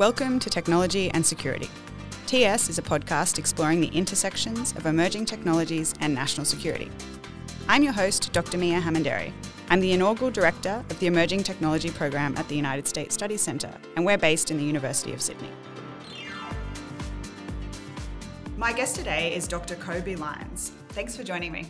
Welcome to Technology and Security. TS is a podcast exploring the intersections of emerging technologies and national security. I'm your host, Dr Miah Hammond-Errey. I'm the inaugural director of the Emerging Technology program at the United States Studies Centre, and we're based in the University of Sydney. My guest today is Dr Kobi Leins. Thanks for joining me.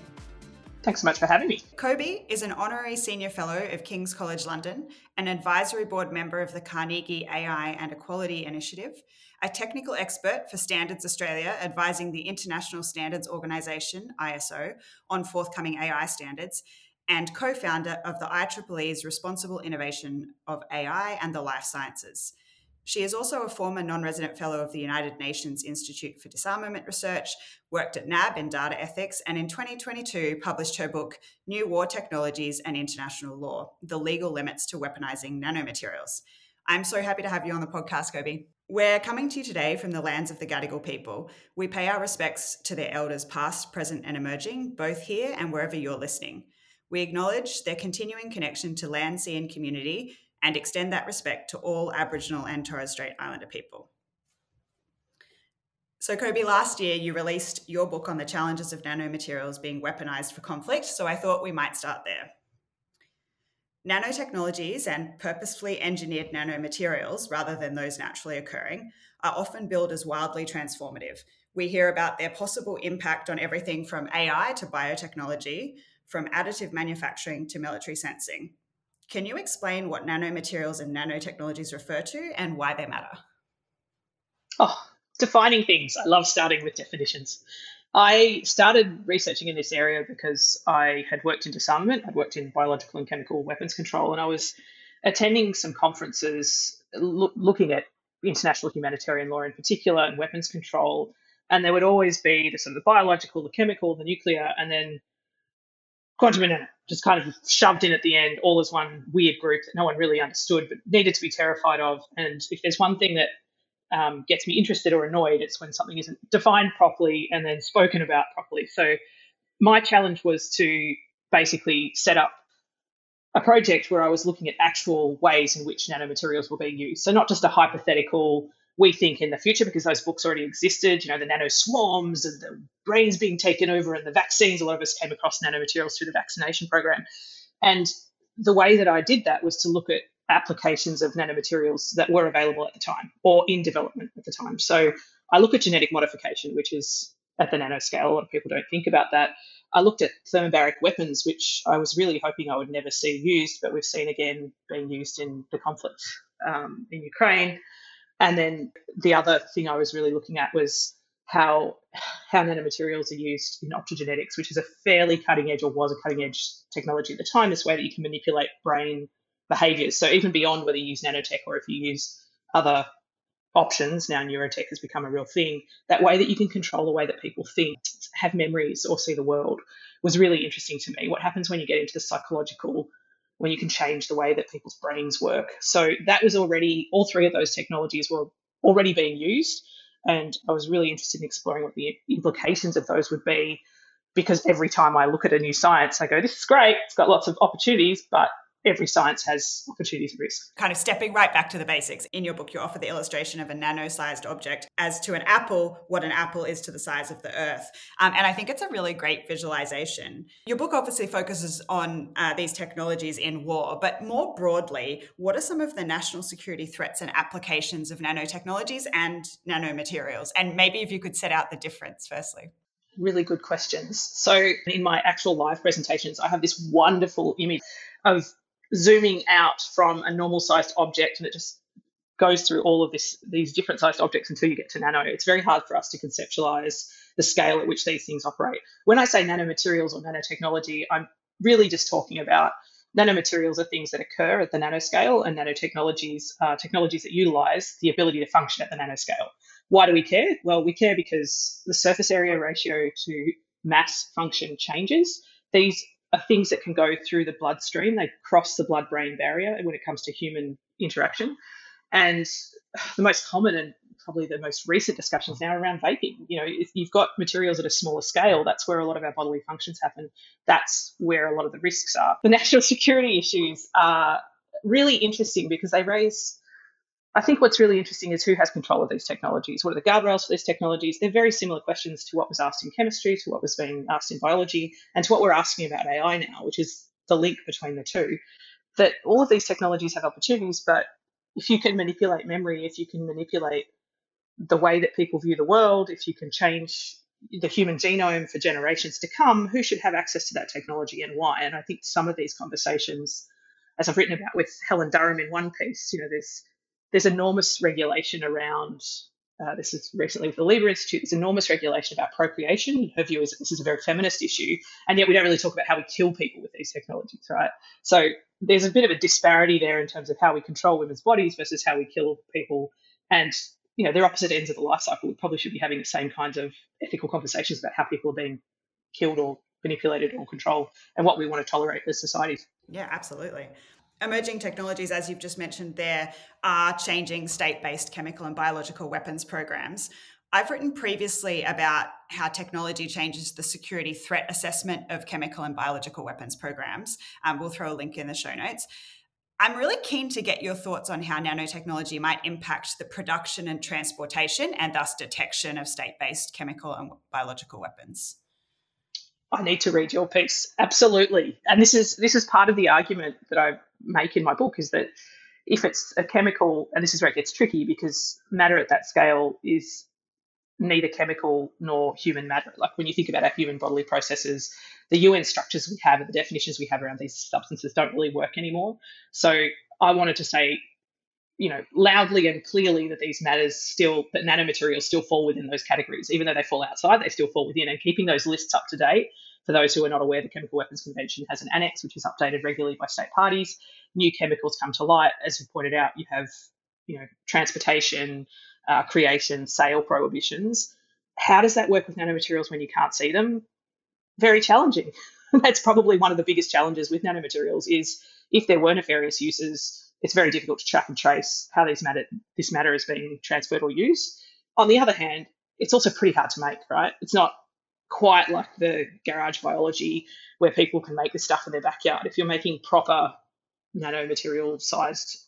Thanks so much for having me. Kobi is an Honorary Senior Fellow of King's College London, an Advisory Board member of the Carnegie AI and Equality Initiative, a technical expert for Standards Australia advising the International Standards Organization, ISO, on forthcoming AI standards, and co-founder of the IEEE's Responsible Innovation of AI and the Life Sciences. She is also a former non-resident fellow of the United Nations Institute for Disarmament Research, worked at NAB in data ethics, and in 2022 published her book, New War Technologies and International Law, The Legal Limits to Weaponizing Nanomaterials. I'm so happy to have you on the podcast, Kobi. We're coming to you today from the lands of the Gadigal people. We pay our respects to their elders past, present and emerging, both here and wherever you're listening. We acknowledge their continuing connection to land, sea and community, and extend that respect to all Aboriginal and Torres Strait Islander people. So Kobi, last year you released your book on the challenges of nanomaterials being weaponized for conflict, so I thought we might start there. Nanotechnologies and purposefully engineered nanomaterials, rather than those naturally occurring, are often billed as wildly transformative. We hear about their possible impact on everything from AI to biotechnology, from additive manufacturing to military sensing. Can you explain what nanomaterials and nanotechnologies refer to and why they matter? Oh, defining things. I love starting with definitions. I started researching in this area because I had worked in disarmament. I'd worked in biological and chemical weapons control, and I was attending some conferences looking at international humanitarian law in particular and weapons control. And there would always be the sort of the biological, the chemical, the nuclear, and then quantum and nano, just kind of shoved in at the end, all as one weird group that no one really understood but needed to be terrified of. And if there's one thing that gets me interested or annoyed, it's when something isn't defined properly and then spoken about properly. So my challenge was to basically set up a project where I was looking at actual ways in which nanomaterials were being used. So not just a hypothetical, we think in the future, because those books already existed, you know, the nano swarms and the brains being taken over and the vaccines. A lot of us came across nanomaterials through the vaccination program. And the way that I did that was to look at applications of nanomaterials that were available at the time or in development at the time. So I look at genetic modification, which is at the nanoscale. A lot of people don't think about that. I looked at thermobaric weapons, which I was really hoping I would never see used, but we've seen again being used in the conflict in Ukraine. And then the other thing I was really looking at was how nanomaterials are used in optogenetics, which is a fairly cutting edge, or was a cutting edge technology at the time, this way that you can manipulate brain behaviours. So even beyond whether you use nanotech or if you use other options, now neurotech has become a real thing, that way that you can control the way that people think, have memories or see the world was really interesting to me. What happens when you get into the psychological, when you can change the way that people's brains work. So that was already, all three of those technologies were already being used. And I was really interested in exploring what the implications of those would be, because every time I look at a new science, I go, this is great. It's got lots of opportunities, but every science has opportunities and risks. Kind of stepping right back to the basics. In your book, you offer the illustration of a nano-sized object as to an apple, what an apple is to the size of the earth. And I think it's a really great visualization. Your book obviously focuses on these technologies in war, but more broadly, what are some of the national security threats and applications of nanotechnologies and nanomaterials? And maybe if you could set out the difference firstly. Really good questions. So in my actual live presentations, I have this wonderful image of zooming out from a normal sized object, and it just goes through all of these different sized objects until you get to nano. It's very hard for us to conceptualize the scale at which these things operate. When I say nanomaterials or nanotechnology, I'm really just talking about nanomaterials are things that occur at the nanoscale, and nanotechnologies are technologies that utilize the ability to function at the nanoscale. Why do we care? Well, we care because the surface area ratio to mass function changes. These are things that can go through the bloodstream. They cross the blood-brain barrier when it comes to human interaction. And the most common and probably the most recent discussions now around vaping. You know, if you've got materials at a smaller scale, that's where a lot of our bodily functions happen. That's where a lot of the risks are. The national security issues are really interesting because they raise I think what's really interesting is who has control of these technologies. What are the guardrails for these technologies? They're very similar questions to what was asked in chemistry, to what was being asked in biology, and to what we're asking about AI now, which is the link between the two. That all of these technologies have opportunities, but if you can manipulate memory, if you can manipulate the way that people view the world, if you can change the human genome for generations to come, who should have access to that technology and why? And I think some of these conversations, as I've written about with Helen Durham in one piece, you know, there's enormous regulation around, this is recently with the Leader Institute, there's enormous regulation about procreation. Her view is that this is a very feminist issue, and yet we don't really talk about how we kill people with these technologies, right? So there's a bit of a disparity there in terms of how we control women's bodies versus how we kill people. And, you know, they're opposite ends of the life cycle. We probably should be having the same kinds of ethical conversations about how people are being killed or manipulated or controlled and what we want to tolerate as societies. Yeah, absolutely. Emerging technologies, as you've just mentioned there, are changing state-based chemical and biological weapons programs. I've written previously about how technology changes the security threat assessment of chemical and biological weapons programs. We'll throw a link in the show notes. I'm really keen to get your thoughts on how nanotechnology might impact the production and transportation and thus detection of state-based chemical and biological weapons. I need to read your piece. Absolutely. And this is part of the argument that I make in my book, is that if it's a chemical, and this is where it gets tricky, because matter at that scale is neither chemical nor human matter. Like when you think about our human bodily processes, the UN structures we have and the definitions we have around these substances don't really work anymore. So I wanted to say, you know, loudly and clearly that these matters still, that nanomaterials still fall within those categories. Even though they fall outside, they still fall within. And keeping those lists up to date, for those who are not aware, the Chemical Weapons Convention has an annex which is updated regularly by state parties. New chemicals come to light. As you pointed out, you have, you know, transportation, creation, sale prohibitions. How does that work with nanomaterials when you can't see them? Very challenging. That's probably one of the biggest challenges with nanomaterials, is if there were nefarious uses, it's very difficult to track and trace how this matter is being transferred or used. On the other hand, it's also pretty hard to make, right? It's not quite like the garage biology where people can make this stuff in their backyard. If you're making proper nanomaterial-sized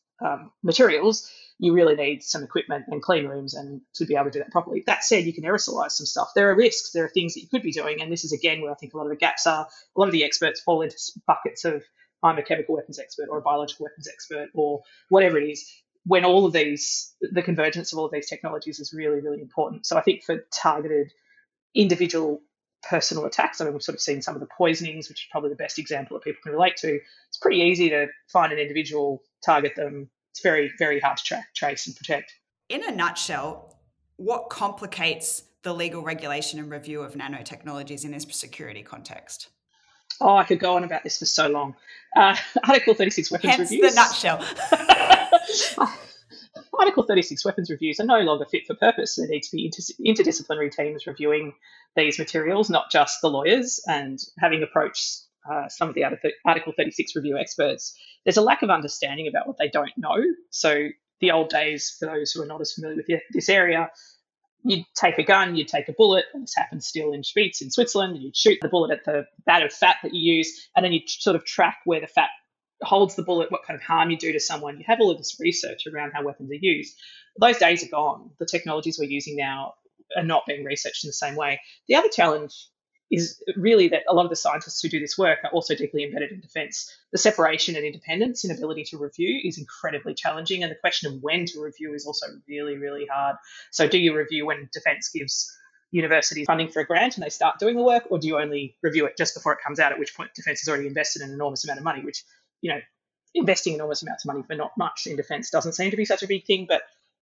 materials, you really need some equipment and clean rooms and to be able to do that properly. That said, you can aerosolise some stuff. There are risks. There are things that you could be doing, and this is, again, where I think a lot of the gaps are. A lot of the experts fall into buckets of, I'm a chemical weapons expert or a biological weapons expert or whatever it is, when all of these, the convergence of all of these technologies is really, really important. So I think for targeted individual personal attacks, I mean, we've sort of seen some of the poisonings, which is probably the best example that people can relate to. It's pretty easy to find an individual, target them. It's very, very hard to track, trace and protect. In a nutshell, what complicates the legal regulation and review of nanotechnologies in this security context? Oh, I could go on about this for so long. Article 36 weapons reviews. Hence the nutshell. Article 36 weapons reviews are no longer fit for purpose. There need to be interdisciplinary teams reviewing these materials, not just the lawyers. And having approached some of the other Article 36 review experts, there's a lack of understanding about what they don't know. So the old days, for those who are not as familiar with this area, you'd take a gun, you'd take a bullet, and this happens still in Schwyz in Switzerland, and you'd shoot the bullet at the vat of fat that you use, and then you sort of track where the fat holds the bullet, what kind of harm you do to someone. You have all of this research around how weapons are used. Those days are gone. The technologies we're using now are not being researched in the same way. The other challenge is really that a lot of the scientists who do this work are also deeply embedded in defence. The separation and independence and ability to review is incredibly challenging, and the question of when to review is also really, really hard. So do you review when defence gives universities funding for a grant and they start doing the work, or do you only review it just before it comes out, at which point defence has already invested an enormous amount of money, which, you know, investing enormous amounts of money for not much in defence doesn't seem to be such a big thing, but,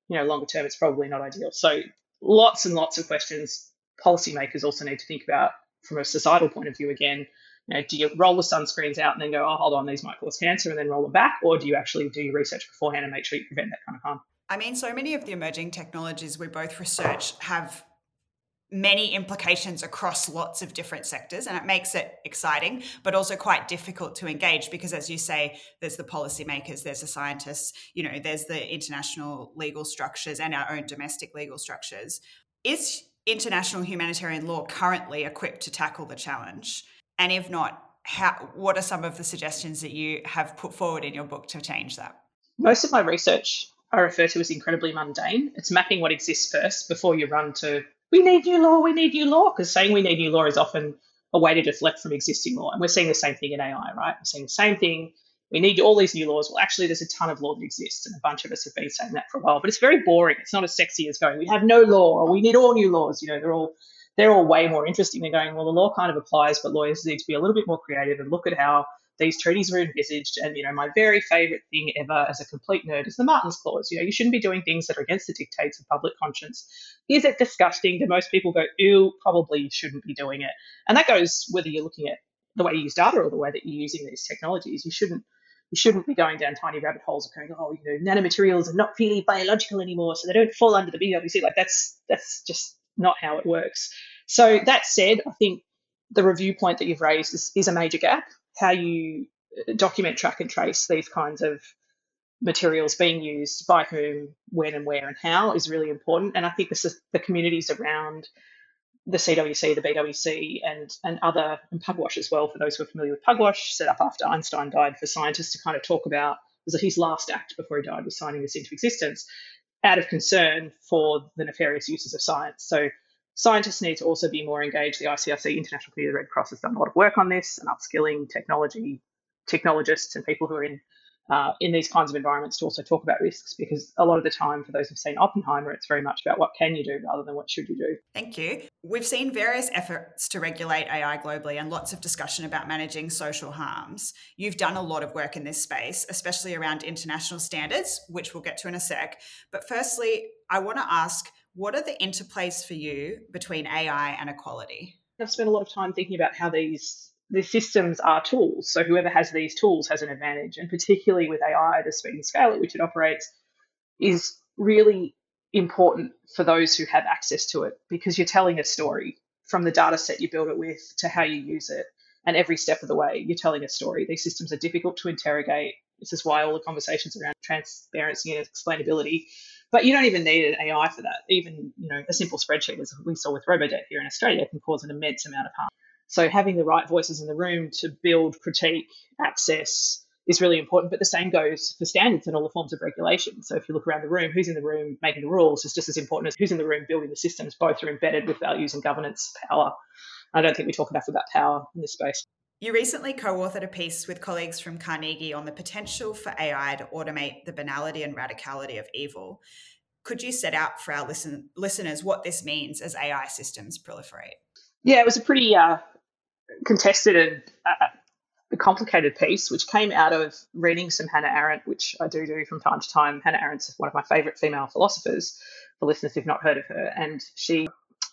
you know, longer term it's probably not ideal. So lots and lots of questions policymakers also need to think about. From a societal point of view, again, you know, do you roll the sunscreens out and then go, oh, hold on, these might cause cancer, and then roll them back? Or do you actually do your research beforehand and make sure you prevent that kind of harm? I mean, so many of the emerging technologies we both research have many implications across lots of different sectors, and it makes it exciting, but also quite difficult to engage because, as you say, there's the policymakers, there's the scientists, you know, there's the international legal structures and our own domestic legal structures. Is international humanitarian law currently equipped to tackle the challenge? And if not, what are some of the suggestions that you have put forward in your book to change that? Most of my research I refer to as incredibly mundane. It's mapping what exists first before you run to, we need new law, because saying we need new law is often a way to deflect from existing law. And we're seeing the same thing in AI, right? We're seeing the same thing. We need all these new laws. Well, actually, there's a ton of law that exists, and a bunch of us have been saying that for a while. But it's very boring. It's not as sexy as going, we have no law, or we need all new laws. You know, they're all way more interesting than going, well, the law kind of applies, but lawyers need to be a little bit more creative and look at how these treaties were envisaged. And, you know, my very favourite thing ever as a complete nerd is the Martin's Clause. You know, you shouldn't be doing things that are against the dictates of public conscience. Is it disgusting? Do most people go, ew, probably shouldn't be doing it? And that goes whether you're looking at the way you use data or the way that you're using these technologies. You shouldn't be going down tiny rabbit holes of going, oh, you know, nanomaterials are not really biological anymore, so they don't fall under the BWC. Like that's just not how it works. So that said, I think the review point that you've raised is a major gap. How you document, track and trace these kinds of materials being used by whom, when and where and how is really important. And I think this is the communities around the CWC, the BWC and other, and Pugwash as well, for those who are familiar with Pugwash, set up after Einstein died for scientists to kind of talk about, was his last act before he died was signing this into existence out of concern for the nefarious uses of science. So scientists need to also be more engaged. The ICRC, International Committee of the Red Cross, has done a lot of work on this and upskilling technologists and people who are in these kinds of environments to also talk about risks, because a lot of the time, for those who've seen Oppenheimer, it's very much about what can you do rather than what should you do. Thank you. We've seen various efforts to regulate AI globally and lots of discussion about managing social harms. You've done a lot of work in this space, especially around international standards, which we'll get to in a sec. But firstly, I want to ask, what are the interplays for you between AI and equality? I've spent a lot of time thinking about how the systems are tools. So whoever has these tools has an advantage. And particularly with AI, the speed and scale at which it operates is really important for those who have access to it, because you're telling a story from the data set you build it with to how you use it. And every step of the way, you're telling a story. These systems are difficult to interrogate. This is why all the conversations around transparency and explainability. But you don't even need an AI for that. Even, you know, a simple spreadsheet, as we saw with RoboDebt here in Australia, can cause an immense amount of harm. So having the right voices in the room to build, critique, access is really important. But the same goes for standards and all the forms of regulation. So if you look around the room, who's in the room making the rules is just as important as who's in the room building the systems. Both are embedded with values and governance power. I don't think we talk enough about power in this space. You recently co-authored a piece with colleagues from Carnegie on the potential for AI to automate the banality and radicality of evil. Could you set out for our listeners what this means as AI systems proliferate? Yeah, it was a pretty contested and complicated piece, which came out of reading some Hannah Arendt, which I do from time to time. Hannah Arendt's one of my favourite female philosophers, for listeners who've not heard of her. And she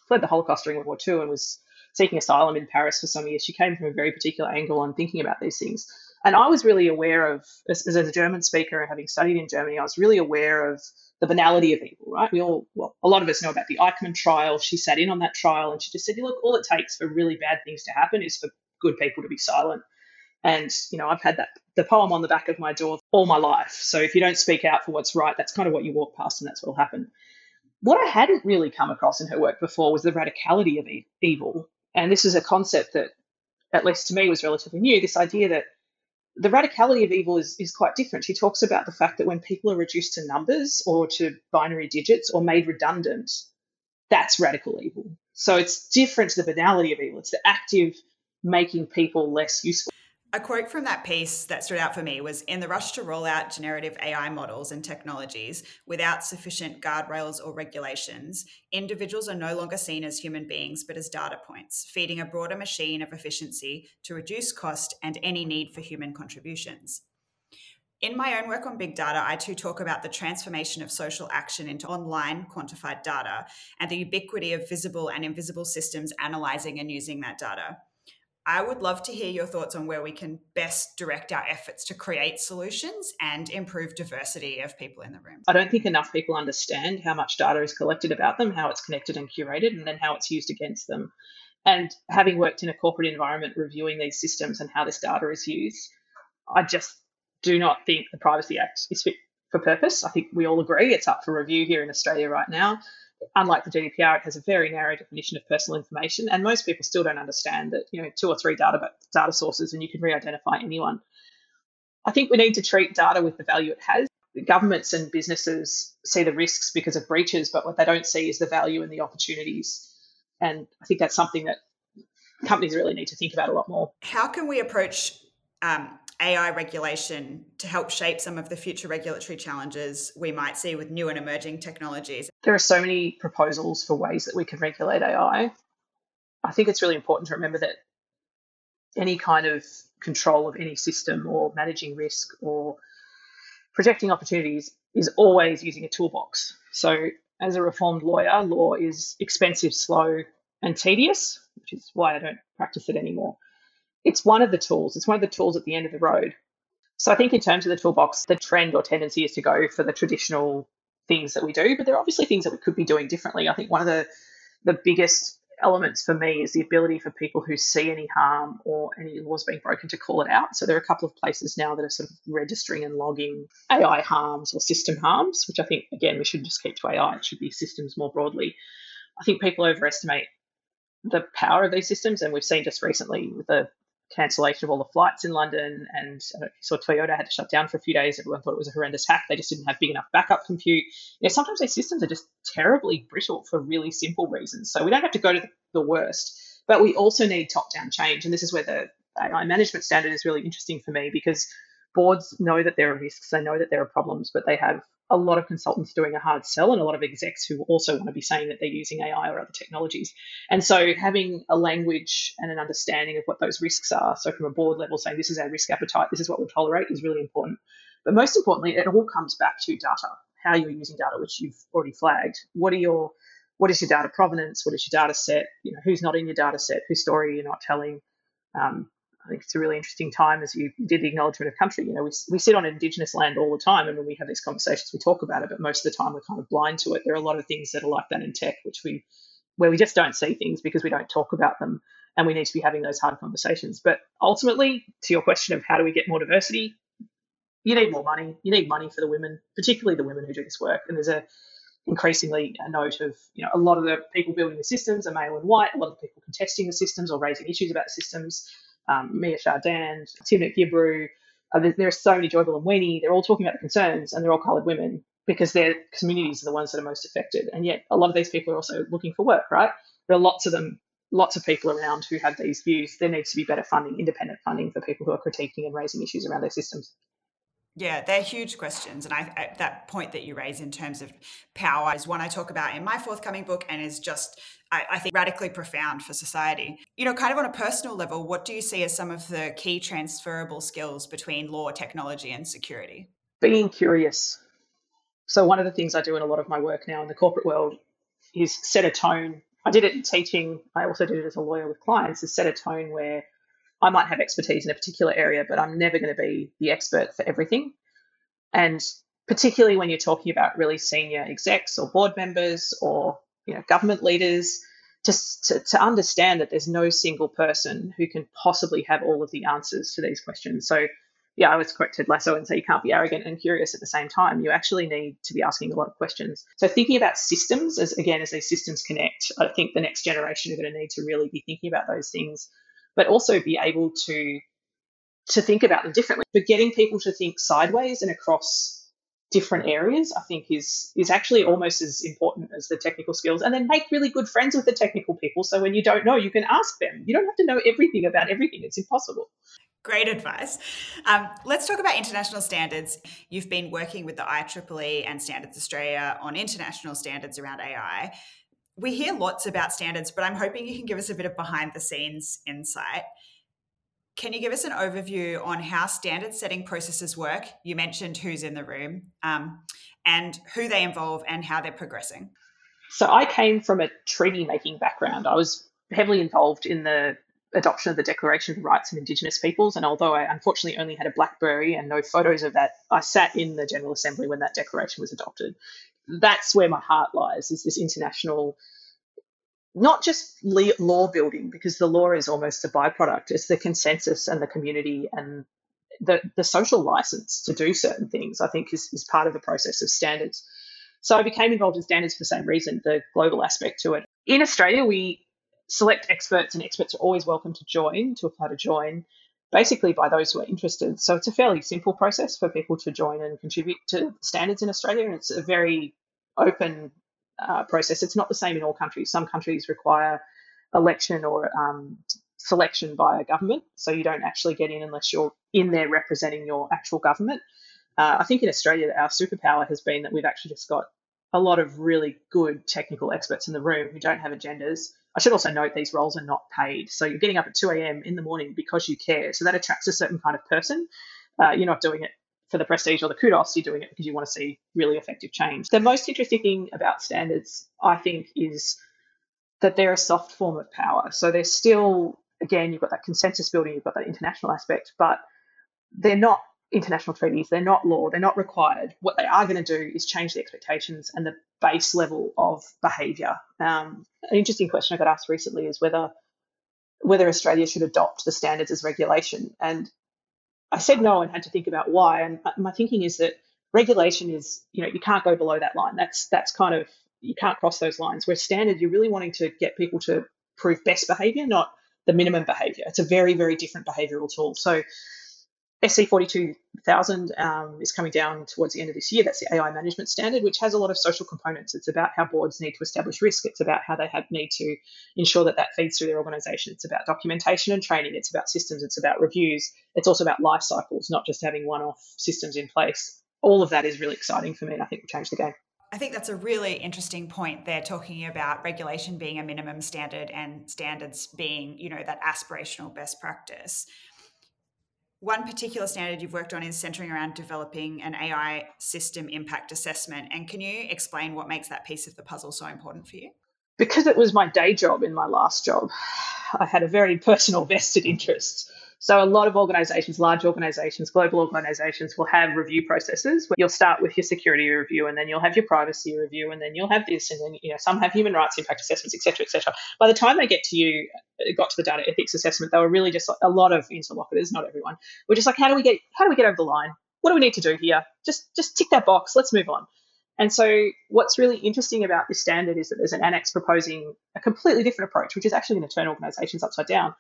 fled the Holocaust during World War II and was seeking asylum in Paris for some years. She came from a very particular angle on thinking about these things. And I was really aware of, as a German speaker and having studied in Germany, I was really aware of the banality of evil, right? A lot of us know about the Eichmann trial. She sat in on that trial and she just said, look, all it takes for really bad things to happen is for good people to be silent. And, you know, I've had the poem on the back of my door all my life. So if you don't speak out for what's right, that's kind of what you walk past and that's what will happen. What I hadn't really come across in her work before was the radicality of evil. And this is a concept that, at least to me, was relatively new, this idea that the radicality of evil is quite different. She talks about the fact that when people are reduced to numbers or to binary digits or made redundant, that's radical evil. So it's different to the banality of evil. It's the active making people less useful. A quote from that piece that stood out for me was, in the rush to roll out generative AI models and technologies without sufficient guardrails or regulations, individuals are no longer seen as human beings, but as data points, feeding a broader machine of efficiency to reduce cost and any need for human contributions. In my own work on big data, I too talk about the transformation of social action into online quantified data and the ubiquity of visible and invisible systems analyzing and using that data. I would love to hear your thoughts on where we can best direct our efforts to create solutions and improve diversity of people in the room. I don't think enough people understand how much data is collected about them, how it's connected and curated, and then how it's used against them. And having worked in a corporate environment reviewing these systems and how this data is used, I just do not think the Privacy Act is fit for purpose. I think we all agree it's up for review here in Australia right now. Unlike the GDPR, it has a very narrow definition of personal information, and most people still don't understand that, you know, 2 or 3 data sources and you can re-identify anyone. I think we need to treat data with the value it has. governments and businesses see the risks because of breaches, but what they don't see is the value and the opportunities. And I think that's something that companies really need to think about a lot more. How can we approach AI regulation to help shape some of the future regulatory challenges we might see with new and emerging technologies? There are so many proposals for ways that we can regulate AI. I think it's really important to remember that any kind of control of any system or managing risk or protecting opportunities is always using a toolbox. So as a reformed lawyer, law is expensive, slow and tedious, which is why I don't practice it anymore. It's one of the tools. It's one of the tools at the end of the road. So I think in terms of the toolbox, the trend or tendency is to go for the traditional things that we do, but there are obviously things that we could be doing differently. I think one of the biggest elements for me is the ability for people who see any harm or any laws being broken to call it out. So there are a couple of places now that are sort of registering and logging AI harms or system harms, which I think, again, we should just keep to AI. It should be systems more broadly. I think people overestimate the power of these systems, and we've seen just recently with the cancellation of all the flights in London, and I don't know if you saw Toyota had to shut down for a few days. Everyone thought it was a horrendous hack. They just didn't have big enough backup compute. You know, sometimes these systems are just terribly brittle for really simple reasons. So we don't have to go to the worst, but we also need top-down change. And this is where the AI management standard is really interesting for me, because boards know that there are risks, they know that there are problems, but they have a lot of consultants doing a hard sell and a lot of execs who also want to be saying that they're using AI or other technologies. And so having a language and an understanding of what those risks are, so from a board level saying this is our risk appetite, this is what we'll tolerate, is really important. But most importantly, it all comes back to data, how you're using data, which you've already flagged. What is your data provenance? What is your data set? You know, who's not in your data set? Whose story you're not telling? I think it's a really interesting time as you did the acknowledgement of country. You know, we sit on Indigenous land all the time, and when we have these conversations, we talk about it, but most of the time we're kind of blind to it. There are a lot of things that are like that in tech, where we just don't see things because we don't talk about them, and we need to be having those hard conversations. But ultimately, to your question of how do we get more diversity, you need more money. You need money for the women, particularly the women who do this work. And there's increasingly a note of, you know, a lot of the people building the systems are male and white, a lot of people contesting the systems or raising issues about systems. Mia Shardand, Timnit Gibru, there are so many, Joy and Weenie, they're all talking about the concerns, and they're all coloured women because their communities are the ones that are most affected. And yet a lot of these people are also looking for work, right? There are lots of them, lots of people around who have these views. There needs to be better funding, independent funding for people who are critiquing and raising issues around their systems. Yeah, they're huge questions. And I that point that you raise in terms of power is one I talk about in my forthcoming book, and is just, I think, radically profound for society. You know, kind of on a personal level, what do you see as some of the key transferable skills between law, technology and security? Being curious. So one of the things I do in a lot of my work now in the corporate world is set a tone. I did it in teaching. I also did it as a lawyer with clients, is set a tone where I might have expertise in a particular area, but I'm never going to be the expert for everything. And particularly when you're talking about really senior execs or board members or, you know, government leaders, just to understand that there's no single person who can possibly have all of the answers to these questions. So, yeah, I was quoted Ted Lasso and say you can't be arrogant and curious at the same time. You actually need to be asking a lot of questions. So thinking about systems, as these systems connect, I think the next generation are going to need to really be thinking about those things, but also be able to think about them differently. But getting people to think sideways and across different areas, I think, is actually almost as important as the technical skills. And then make really good friends with the technical people, so when you don't know, you can ask them. You don't have to know everything about everything. It's impossible. Great advice. Let's talk about international standards. You've been working with the IEEE and Standards Australia on international standards around AI. We hear lots about standards, but I'm hoping you can give us a bit of behind the scenes insight. Can you give us an overview on how standard setting processes work? You mentioned who's in the room, and who they involve and how they're progressing. So I came from a treaty making background. I was heavily involved in the adoption of the Declaration of Rights of Indigenous Peoples. And although I unfortunately only had a BlackBerry and no photos of that, I sat in the General Assembly when that declaration was adopted. That's where my heart lies, is this international, not just law building, because the law is almost a byproduct. It's the consensus and the community and the social license to do certain things, I think, is part of the process of standards. So I became involved in standards for the same reason, the global aspect to it. In Australia, we select experts, and experts are always welcome to apply to join. basically by those who are interested. So it's a fairly simple process for people to join and contribute to standards in Australia, and it's a very open process. It's not the same in all countries. Some countries require election or selection by a government, so you don't actually get in unless you're in there representing your actual government. I think in Australia, our superpower has been that we've actually just got a lot of really good technical experts in the room who don't have agendas. I should also note these roles are not paid. So you're getting up at 2 a.m. in the morning because you care. So that attracts a certain kind of person. You're not doing it for the prestige or the kudos. You're doing it because you want to see really effective change. The most interesting thing about standards, I think, is that they're a soft form of power. So they're still, again, you've got that consensus building, you've got that international aspect, but they're not international treaties, they're not law, they're not required. What they are going to do is change the expectations and the base level of behaviour. An interesting question I got asked recently is whether Australia should adopt the standards as regulation. And I said no and had to think about why. And my thinking is that regulation is, you can't go below that line. That's kind of, you can't cross those lines. Whereas standard, you're really wanting to get people to prove best behaviour, not the minimum behaviour. It's a very, very different behavioural tool. So SC 42000 is coming down towards the end of this year. That's the AI management standard, which has a lot of social components. It's about how boards need to establish risk. It's about how they need to ensure that that feeds through their organisation. It's about documentation and training. It's about systems. It's about reviews. It's also about life cycles, not just having one-off systems in place. All of that is really exciting for me, and I think will change the game. I think that's a really interesting point there, talking about regulation being a minimum standard and standards being, that aspirational best practice. One particular standard you've worked on is centering around developing an AI system impact assessment. And can you explain what makes that piece of the puzzle so important for you? Because it was my day job in my last job, I had a very personal vested interest. So a lot of organisations, large organisations, global organisations will have review processes where you'll start with your security review and then you'll have your privacy review and then you'll have this and then, some have human rights impact assessments, et cetera, et cetera. By the time they got to the data ethics assessment, they were really just like a lot of interlocutors, not everyone. We're just like, how do we get over the line? What do we need to do here? Just tick that box. Let's move on. And so what's really interesting about this standard is that there's an annex proposing a completely different approach, which is actually going to turn organisations upside down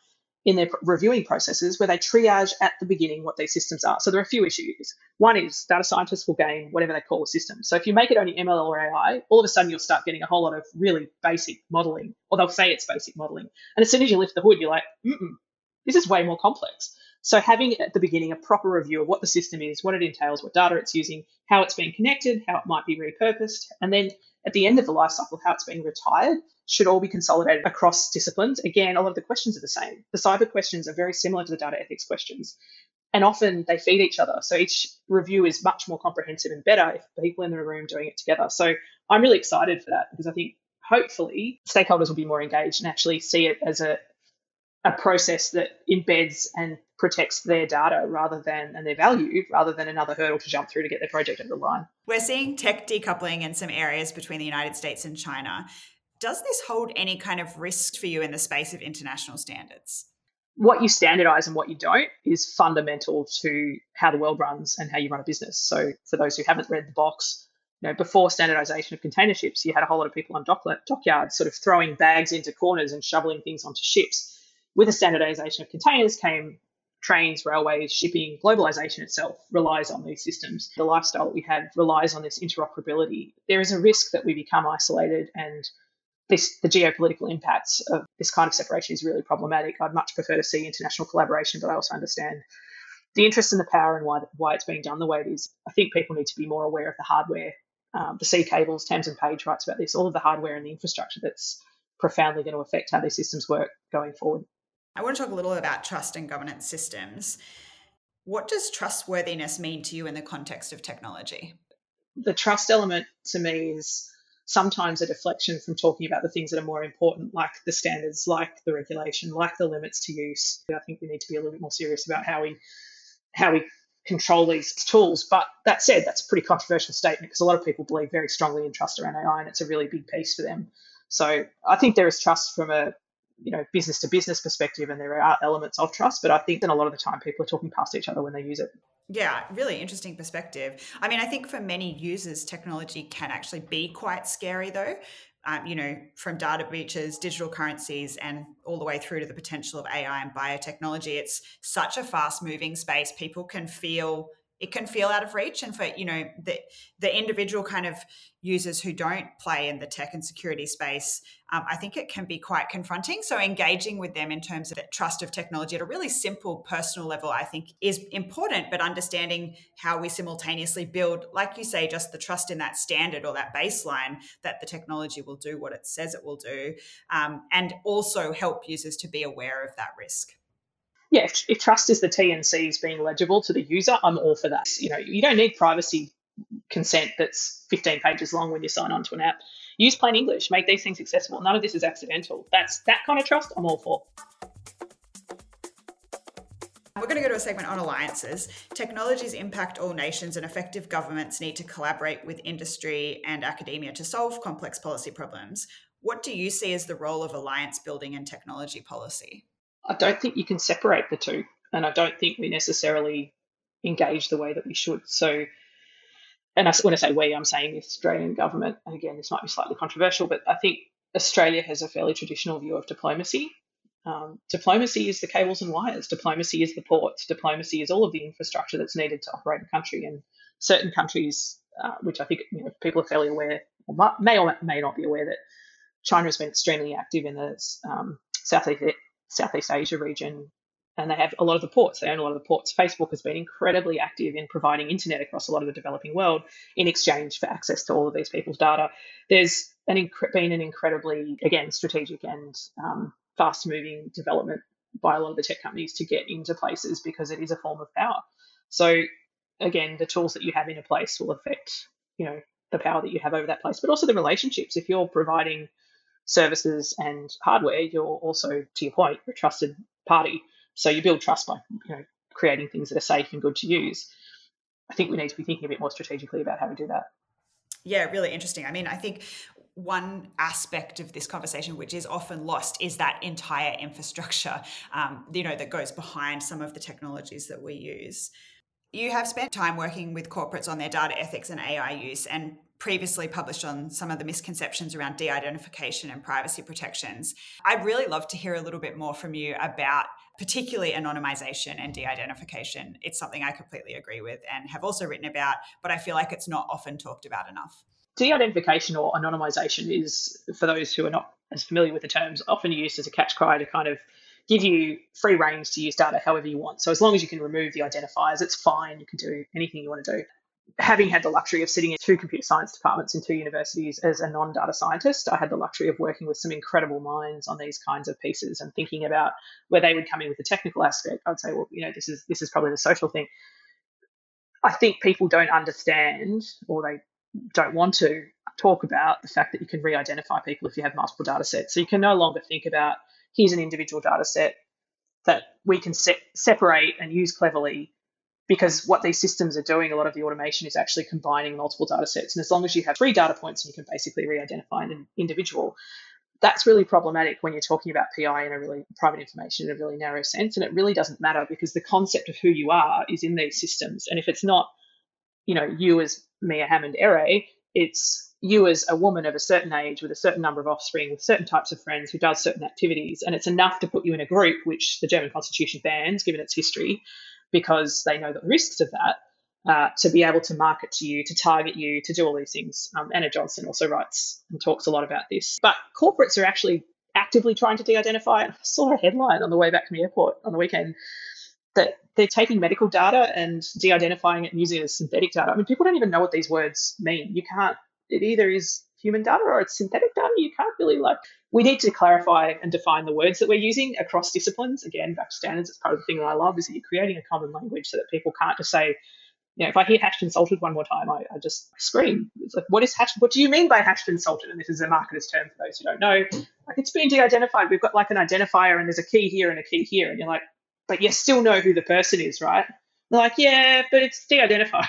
in their reviewing processes, where they triage at the beginning what these systems are. So there are a few issues. One is data scientists will gain whatever they call a system. So if you make it only ML or AI, all of a sudden you'll start getting a whole lot of really basic modelling, or they'll say it's basic modelling. And as soon as you lift the hood, you're like, this is way more complex. So having at the beginning a proper review of what the system is, what it entails, what data it's using, how it's being connected, how it might be repurposed, and then at the end of the life cycle, how it's being retired, should all be consolidated across disciplines. Again, a lot of the questions are the same. The cyber questions are very similar to the data ethics questions, and often they feed each other. So each review is much more comprehensive and better if people in the room doing it together. So I'm really excited for that, because I think hopefully stakeholders will be more engaged and actually see it as a process that embeds and protects their data and their value rather than another hurdle to jump through to get their project over the line. We're seeing tech decoupling in some areas between the United States and China. Does this hold any kind of risk for you in the space of international standards? What you standardise and what you don't is fundamental to how the world runs and how you run a business. So for those who haven't read the box, before standardisation of container ships, you had a whole lot of people on dockyards sort of throwing bags into corners and shoveling things onto ships. With the standardisation of containers came trains, railways, shipping. Globalisation itself relies on these systems. The lifestyle that we have relies on this interoperability. There is a risk that we become isolated, and the geopolitical impacts of this kind of separation is really problematic. I'd much prefer to see international collaboration, but I also understand the interest and the power and why it's being done the way it is. I think people need to be more aware of the hardware, the sea cables. Tamsin Page writes about this, all of the hardware and the infrastructure that's profoundly going to affect how these systems work going forward. I want to talk a little about trust and governance systems. What does trustworthiness mean to you in the context of technology? The trust element to me is sometimes a deflection from talking about the things that are more important, like the standards, like the regulation, like the limits to use. I think we need to be a little bit more serious about how we control these tools. But that said, that's a pretty controversial statement, because a lot of people believe very strongly in trust around AI, and it's a really big piece for them. So I think there is trust from a business to business perspective, and there are elements of trust, but I think that a lot of the time people are talking past each other when they use it. Yeah, really interesting perspective. I mean, I think for many users, technology can actually be quite scary though. from data breaches, digital currencies, and all the way through to the potential of AI and biotechnology. It's such a fast-moving space. People can feel, it can feel out of reach. And for, the individual kind of users who don't play in the tech and security space, I think it can be quite confronting. So engaging with them in terms of the trust of technology at a really simple personal level, I think, is important, but understanding how we simultaneously build, like you say, just the trust in that standard or that baseline that the technology will do what it says it will do, and also help users to be aware of that risk. Yeah, if trust is the T&Cs being legible to the user, I'm all for that. You don't need privacy consent that's 15 pages long when you sign on to an app. Use plain English, make these things accessible. None of this is accidental. That's that kind of trust I'm all for. We're going to go to a segment on alliances. Technologies impact all nations, and effective governments need to collaborate with industry and academia to solve complex policy problems. What do you see as the role of alliance building in technology policy? I don't think you can separate the two, and I don't think we necessarily engage the way that we should. So, and when I say we, I'm saying the Australian government, and again, this might be slightly controversial, but I think Australia has a fairly traditional view of diplomacy. Diplomacy is the cables and wires. Diplomacy is the ports. Diplomacy is all of the infrastructure that's needed to operate a country. And certain countries, which I think people are fairly aware, or may not be aware, that China has been extremely active in the Southeast Asia region, and they have a lot of the ports. They own a lot of the ports. Facebook has been incredibly active in providing internet across a lot of the developing world in exchange for access to all of these people's data. There's been an incredibly, again, strategic and fast-moving development by a lot of the tech companies to get into places because it is a form of power. So, again, the tools that you have in a place will affect, the power that you have over that place, but also the relationships. If you're providing services and hardware, you're also, to your point, a trusted party. So you build trust by creating things that are safe and good to use. I think we need to be thinking a bit more strategically about how we do that. Yeah, really interesting. I mean, I think one aspect of this conversation, which is often lost, is that entire infrastructure, that goes behind some of the technologies that we use. You have spent time working with corporates on their data ethics and AI use, and previously published on some of the misconceptions around de-identification and privacy protections. I'd really love to hear a little bit more from you about particularly anonymization and de-identification. It's something I completely agree with and have also written about, but I feel like it's not often talked about enough. De-identification or anonymization is, for those who are not as familiar with the terms, often used as a catch cry to kind of give you free range to use data however you want. So as long as you can remove the identifiers, it's fine. You can do anything you want to do. Having had the luxury of sitting in two computer science departments in two universities as a non-data scientist, I had the luxury of working with some incredible minds on these kinds of pieces and thinking about where they would come in with the technical aspect. I'd say, well, this is probably the social thing. I think people don't understand, or they don't want to talk about the fact that you can re-identify people if you have multiple data sets. So you can no longer think about, here's an individual data set that we can separate and use cleverly, because what these systems are doing, a lot of the automation, is actually combining multiple data sets. And as long as you have three data points and you can basically re-identify an individual, that's really problematic when you're talking about PI in a really private information in a really narrow sense. And it really doesn't matter because the concept of who you are is in these systems. And if it's not, you as Miah Hammond-Errey, it's you as a woman of a certain age with a certain number of offspring with certain types of friends who does certain activities. And it's enough to put you in a group, which the German constitution bans, given its history, because they know the risks of that, to be able to market to you, to target you, to do all these things. Anna Johnson also writes and talks a lot about this. But corporates are actually actively trying to de-identify. I saw a headline on the way back from the airport on the weekend that they're taking medical data and de-identifying it and using it as synthetic data. I mean, people don't even know what these words mean. You can't, it either is human data or it's synthetic data. You can't really we need to clarify and define the words that we're using across disciplines. Again, back to standards, it's part of the thing that I love, is that you're creating a common language so that people can't just say, if I hear hashed and salted one more time, I just scream. It's like, what is hashed? What do you mean by hashed and salted? And this is a marketer's term for those who don't know. It's been de-identified. We've got an identifier and there's a key here and a key here. And you're like, but you still know who the person is, right? They're like, yeah, but it's de-identified.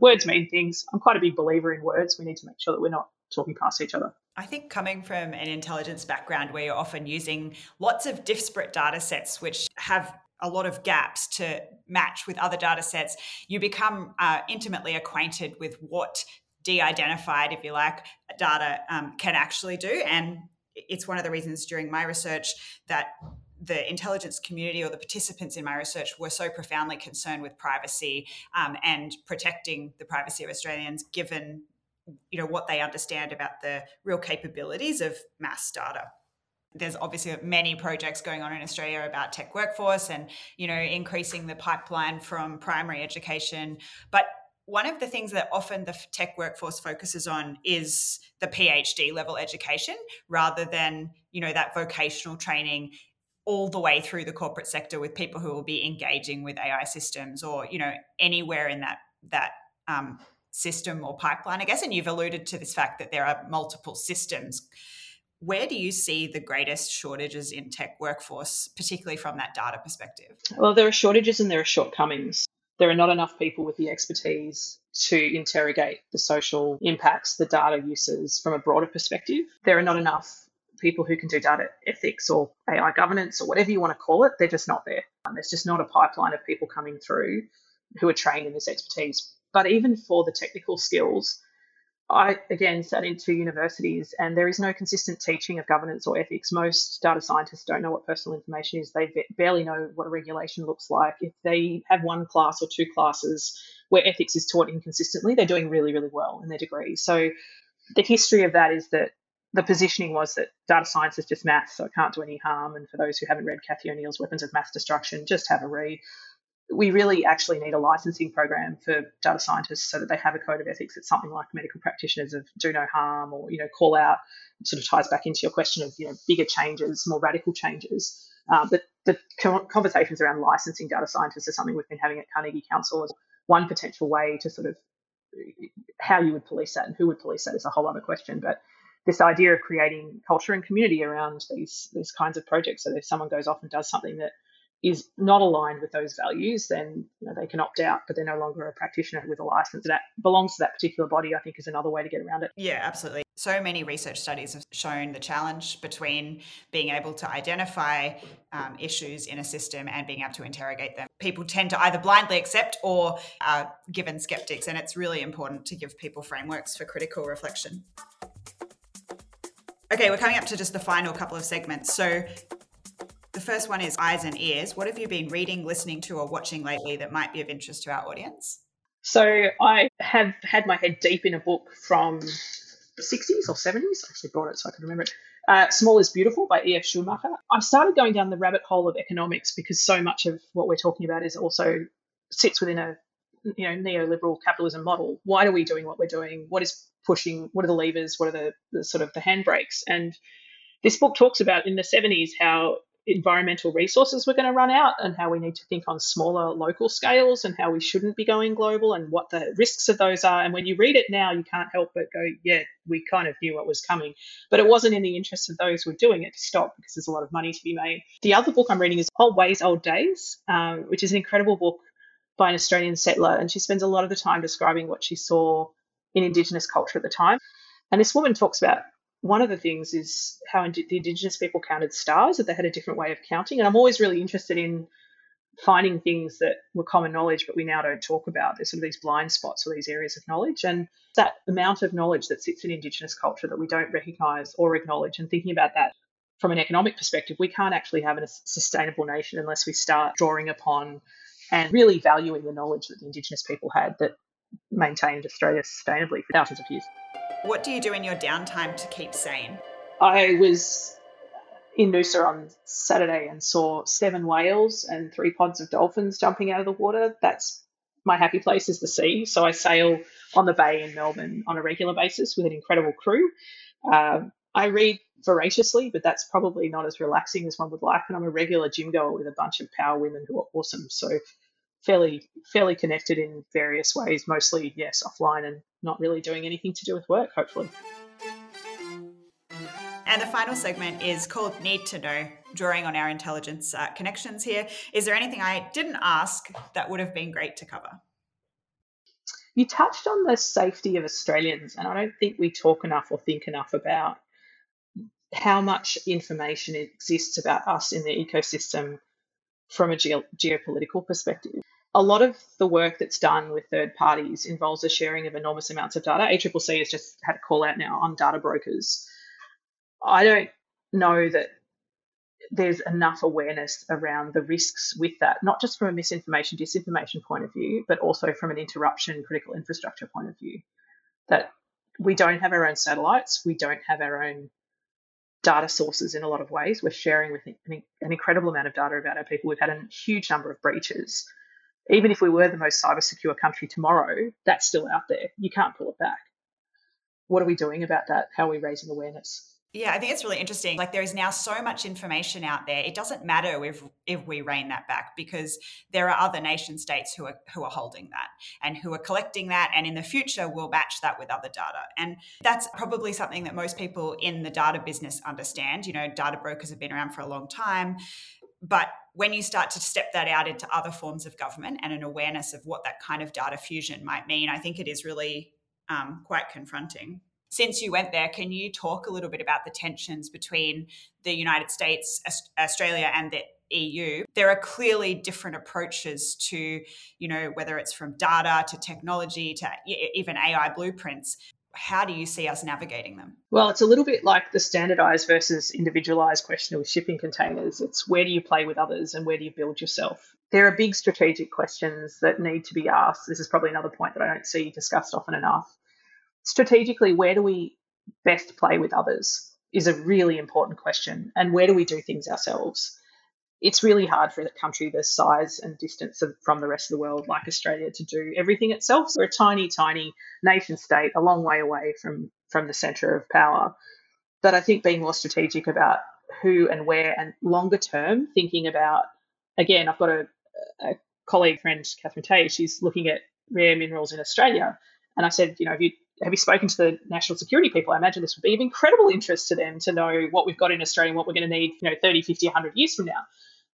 Words mean things. I'm quite a big believer in words. We need to make sure that we're not talking past each other. I think coming from an intelligence background where you're often using lots of disparate data sets which have a lot of gaps to match with other data sets, you become intimately acquainted with what de-identified, if you like, data can actually do. And it's one of the reasons during my research that the intelligence community or the participants in my research were so profoundly concerned with privacy and protecting the privacy of Australians, given what they understand about the real capabilities of mass data. There's obviously many projects going on in Australia about tech workforce and, increasing the pipeline from primary education. But one of the things that often the tech workforce focuses on is the PhD level education rather than, that vocational training all the way through the corporate sector with people who will be engaging with AI systems or, anywhere in that system or pipeline, I guess. And you've alluded to this fact that there are multiple systems. Where do you see the greatest shortages in tech workforce, particularly from that data perspective? Well, there are shortages and there are shortcomings. There are not enough people with the expertise to interrogate the social impacts, the data uses from a broader perspective. There are not enough people who can do data ethics or AI governance or whatever you want to call it. They're just not there. There's just not a pipeline of people coming through who are trained in this expertise. But even for the technical skills, I, again, sat in two universities and there is no consistent teaching of governance or ethics. Most data scientists don't know what personal information is. They barely know what a regulation looks like. If they have one class or two classes where ethics is taught inconsistently, they're doing really, really well in their degree. So the history of that is that the positioning was that data science is just maths, so it can't do any harm. And for those who haven't read Cathy O'Neill's Weapons of Mass Destruction, just have a read. We really actually need a licensing program for data scientists so that they have a code of ethics that's something like medical practitioners of do no harm or, call out. It sort of ties back into your question of, bigger changes, more radical changes. But the conversations around licensing data scientists are something we've been having at Carnegie Council as one potential way to sort of how you would police that and who would police that is a whole other question. But this idea of creating culture and community around these kinds of projects so that if someone goes off and does something that is not aligned with those values, then they can opt out, but they're no longer a practitioner with a license. That belongs to that particular body, I think, is another way to get around it. Yeah, absolutely. So many research studies have shown the challenge between being able to identify issues in a system and being able to interrogate them. People tend to either blindly accept or are given skeptics, and it's really important to give people frameworks for critical reflection. Okay, we're coming up to just the final couple of segments. So the first one is eyes and ears. What have you been reading, listening to, or watching lately that might be of interest to our audience? So I have had my head deep in a book from the 60s or 70s. I actually brought it so I could remember it. Small is Beautiful by E.F. Schumacher. I started going down the rabbit hole of economics because so much of what we're talking about is also sits within a neoliberal capitalism model. Why are we doing what we're doing? What is pushing? What are the levers? What are the sort of the handbrakes? And this book talks about in the 70s how environmental resources were going to run out and how we need to think on smaller local scales and how we shouldn't be going global and what the risks of those are. And when you read it now, you can't help but go, yeah, we kind of knew what was coming. But it wasn't in the interest of those who were doing it to stop because there's a lot of money to be made. The other book I'm reading is Old Ways, Old Days, which is an incredible book by an Australian settler. And she spends a lot of the time describing what she saw in Indigenous culture at the time. And this woman talks about one of the things is how the Indigenous people counted stars, that they had a different way of counting. And I'm always really interested in finding things that were common knowledge, but we now don't talk about. There's sort of these blind spots or these areas of knowledge. And that amount of knowledge that sits in Indigenous culture that we don't recognise or acknowledge. And thinking about that from an economic perspective, we can't actually have a sustainable nation unless we start drawing upon and really valuing the knowledge that the Indigenous people had that maintained Australia sustainably for thousands of years. What do you do in your downtime to keep sane? I was in Noosa on Saturday and saw 7 whales and 3 pods of dolphins jumping out of the water. That's my happy place, is the sea. So I sail on the bay in Melbourne on a regular basis with an incredible crew. I read voraciously, but that's probably not as relaxing as one would like. And I'm a regular gym goer with a bunch of power women who are awesome. So fairly connected in various ways, mostly, yes, offline and not really doing anything to do with work, hopefully. And the final segment is called Need to Know, drawing on our intelligence connections here. Is there anything I didn't ask that would have been great to cover? You touched on the safety of Australians, and I don't think we talk enough or think enough about how much information exists about us in the ecosystem from a geopolitical perspective. a lot of the work that's done with third parties involves the sharing of enormous amounts of data. ACCC has just had a call out now on data brokers. I don't know that there's enough awareness around the risks with that, not just from a misinformation, disinformation point of view, but also from an interruption, critical infrastructure point of view, that we don't have our own satellites. We don't have our own data sources in a lot of ways. We're sharing with an incredible amount of data about our people. We've had a huge number of breaches. Even if we were the most cyber secure country tomorrow, that's still out there. You can't pull it back. What are we doing about that? How are we raising awareness? Yeah, I think it's really interesting. Like, there is now so much information out there. It doesn't matter if we rein that back, because there are other nation states who are holding that and who are collecting that, and in the future will match that with other data. And that's probably something that most people in the data business understand. You know, data brokers have been around for a long time, but when you start to step that out into other forms of government and an awareness of what that kind of data fusion might mean, I think it is really quite confronting. Since you went there, can you talk a little bit about the tensions between the United States, Australia, and the EU? There are clearly different approaches to, you know, whether it's from data to technology to even AI blueprints. How do you see us navigating them? Well, it's a little bit like the standardized versus individualized question with shipping containers. It's where do you play with others and where do you build yourself? There are big strategic questions that need to be asked. This is probably another point that I don't see discussed often enough. Strategically, where do we best play with others is a really important question, and where do we do things ourselves? It's really hard for a country the size and distance from the rest of the world like Australia to do everything itself. So we're a tiny, tiny nation state a long way away from the centre of power. But I think being more strategic about who and where, and longer term thinking about, again, I've got a colleague, friend, Catherine Tay, she's looking at rare minerals in Australia. And I said, you know, have you spoken to the national security people? I imagine this would be of incredible interest to them to know what we've got in Australia and what we're going to need, you know, 30, 50, 100 years from now.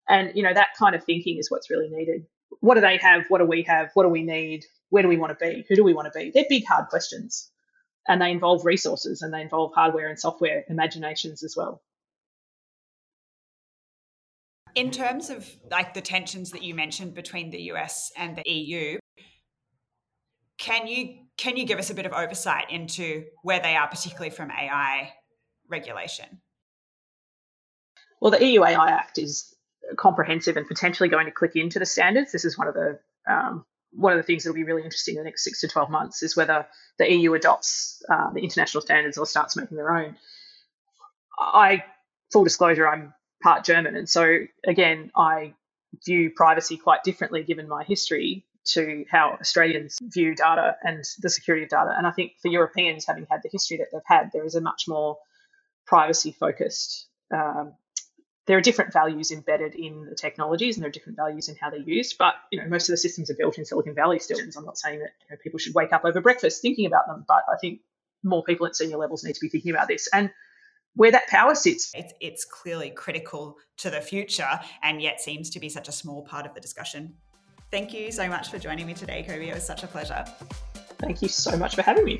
And, you know, that kind of thinking is what's really needed. What do they have? What do we have? What do we need? Where do we want to be? Who do we want to be? They're big, hard questions. And they involve resources, and they involve hardware and software, imaginations as well. In terms of like the tensions that you mentioned between the US and the EU, can you give us a bit of oversight into where they are, particularly from AI regulation? Well, the EU AI Act is comprehensive and potentially going to click into the standards. This is one of the things that will be really interesting in the next 6 to 12 months is whether the EU adopts the international standards or starts making their own. Full disclosure, I'm part German, and so again, I view privacy quite differently given my history to how Australians view data and the security of data. And I think for Europeans, having had the history that they've had, there is a much more privacy-focused. There are different values embedded in the technologies, and there are different values in how they're used. But, you know, most of the systems are built in Silicon Valley still. I'm not saying that, you know, people should wake up over breakfast thinking about them, but I think more people at senior levels need to be thinking about this. And where that power sits, it's clearly critical to the future, and yet seems to be such a small part of the discussion. Thank you so much for joining me today, Kobi. It was such a pleasure. Thank you so much for having me.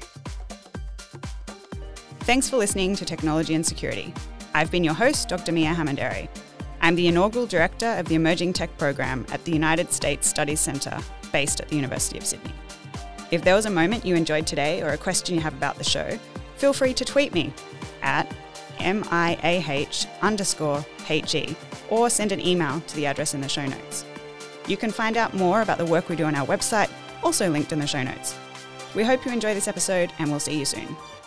Thanks for listening to Technology and Security. I've been your host, Dr. Miah Hammond-Errey. I'm the inaugural director of the Emerging Tech program at the United States Studies Centre, based at the University of Sydney. If there was a moment you enjoyed today or a question you have about the show, feel free to tweet me at @MIAH_HE or send an email to the address in the show notes. You can find out more about the work we do on our website, also linked in the show notes. We hope you enjoy this episode, and we'll see you soon.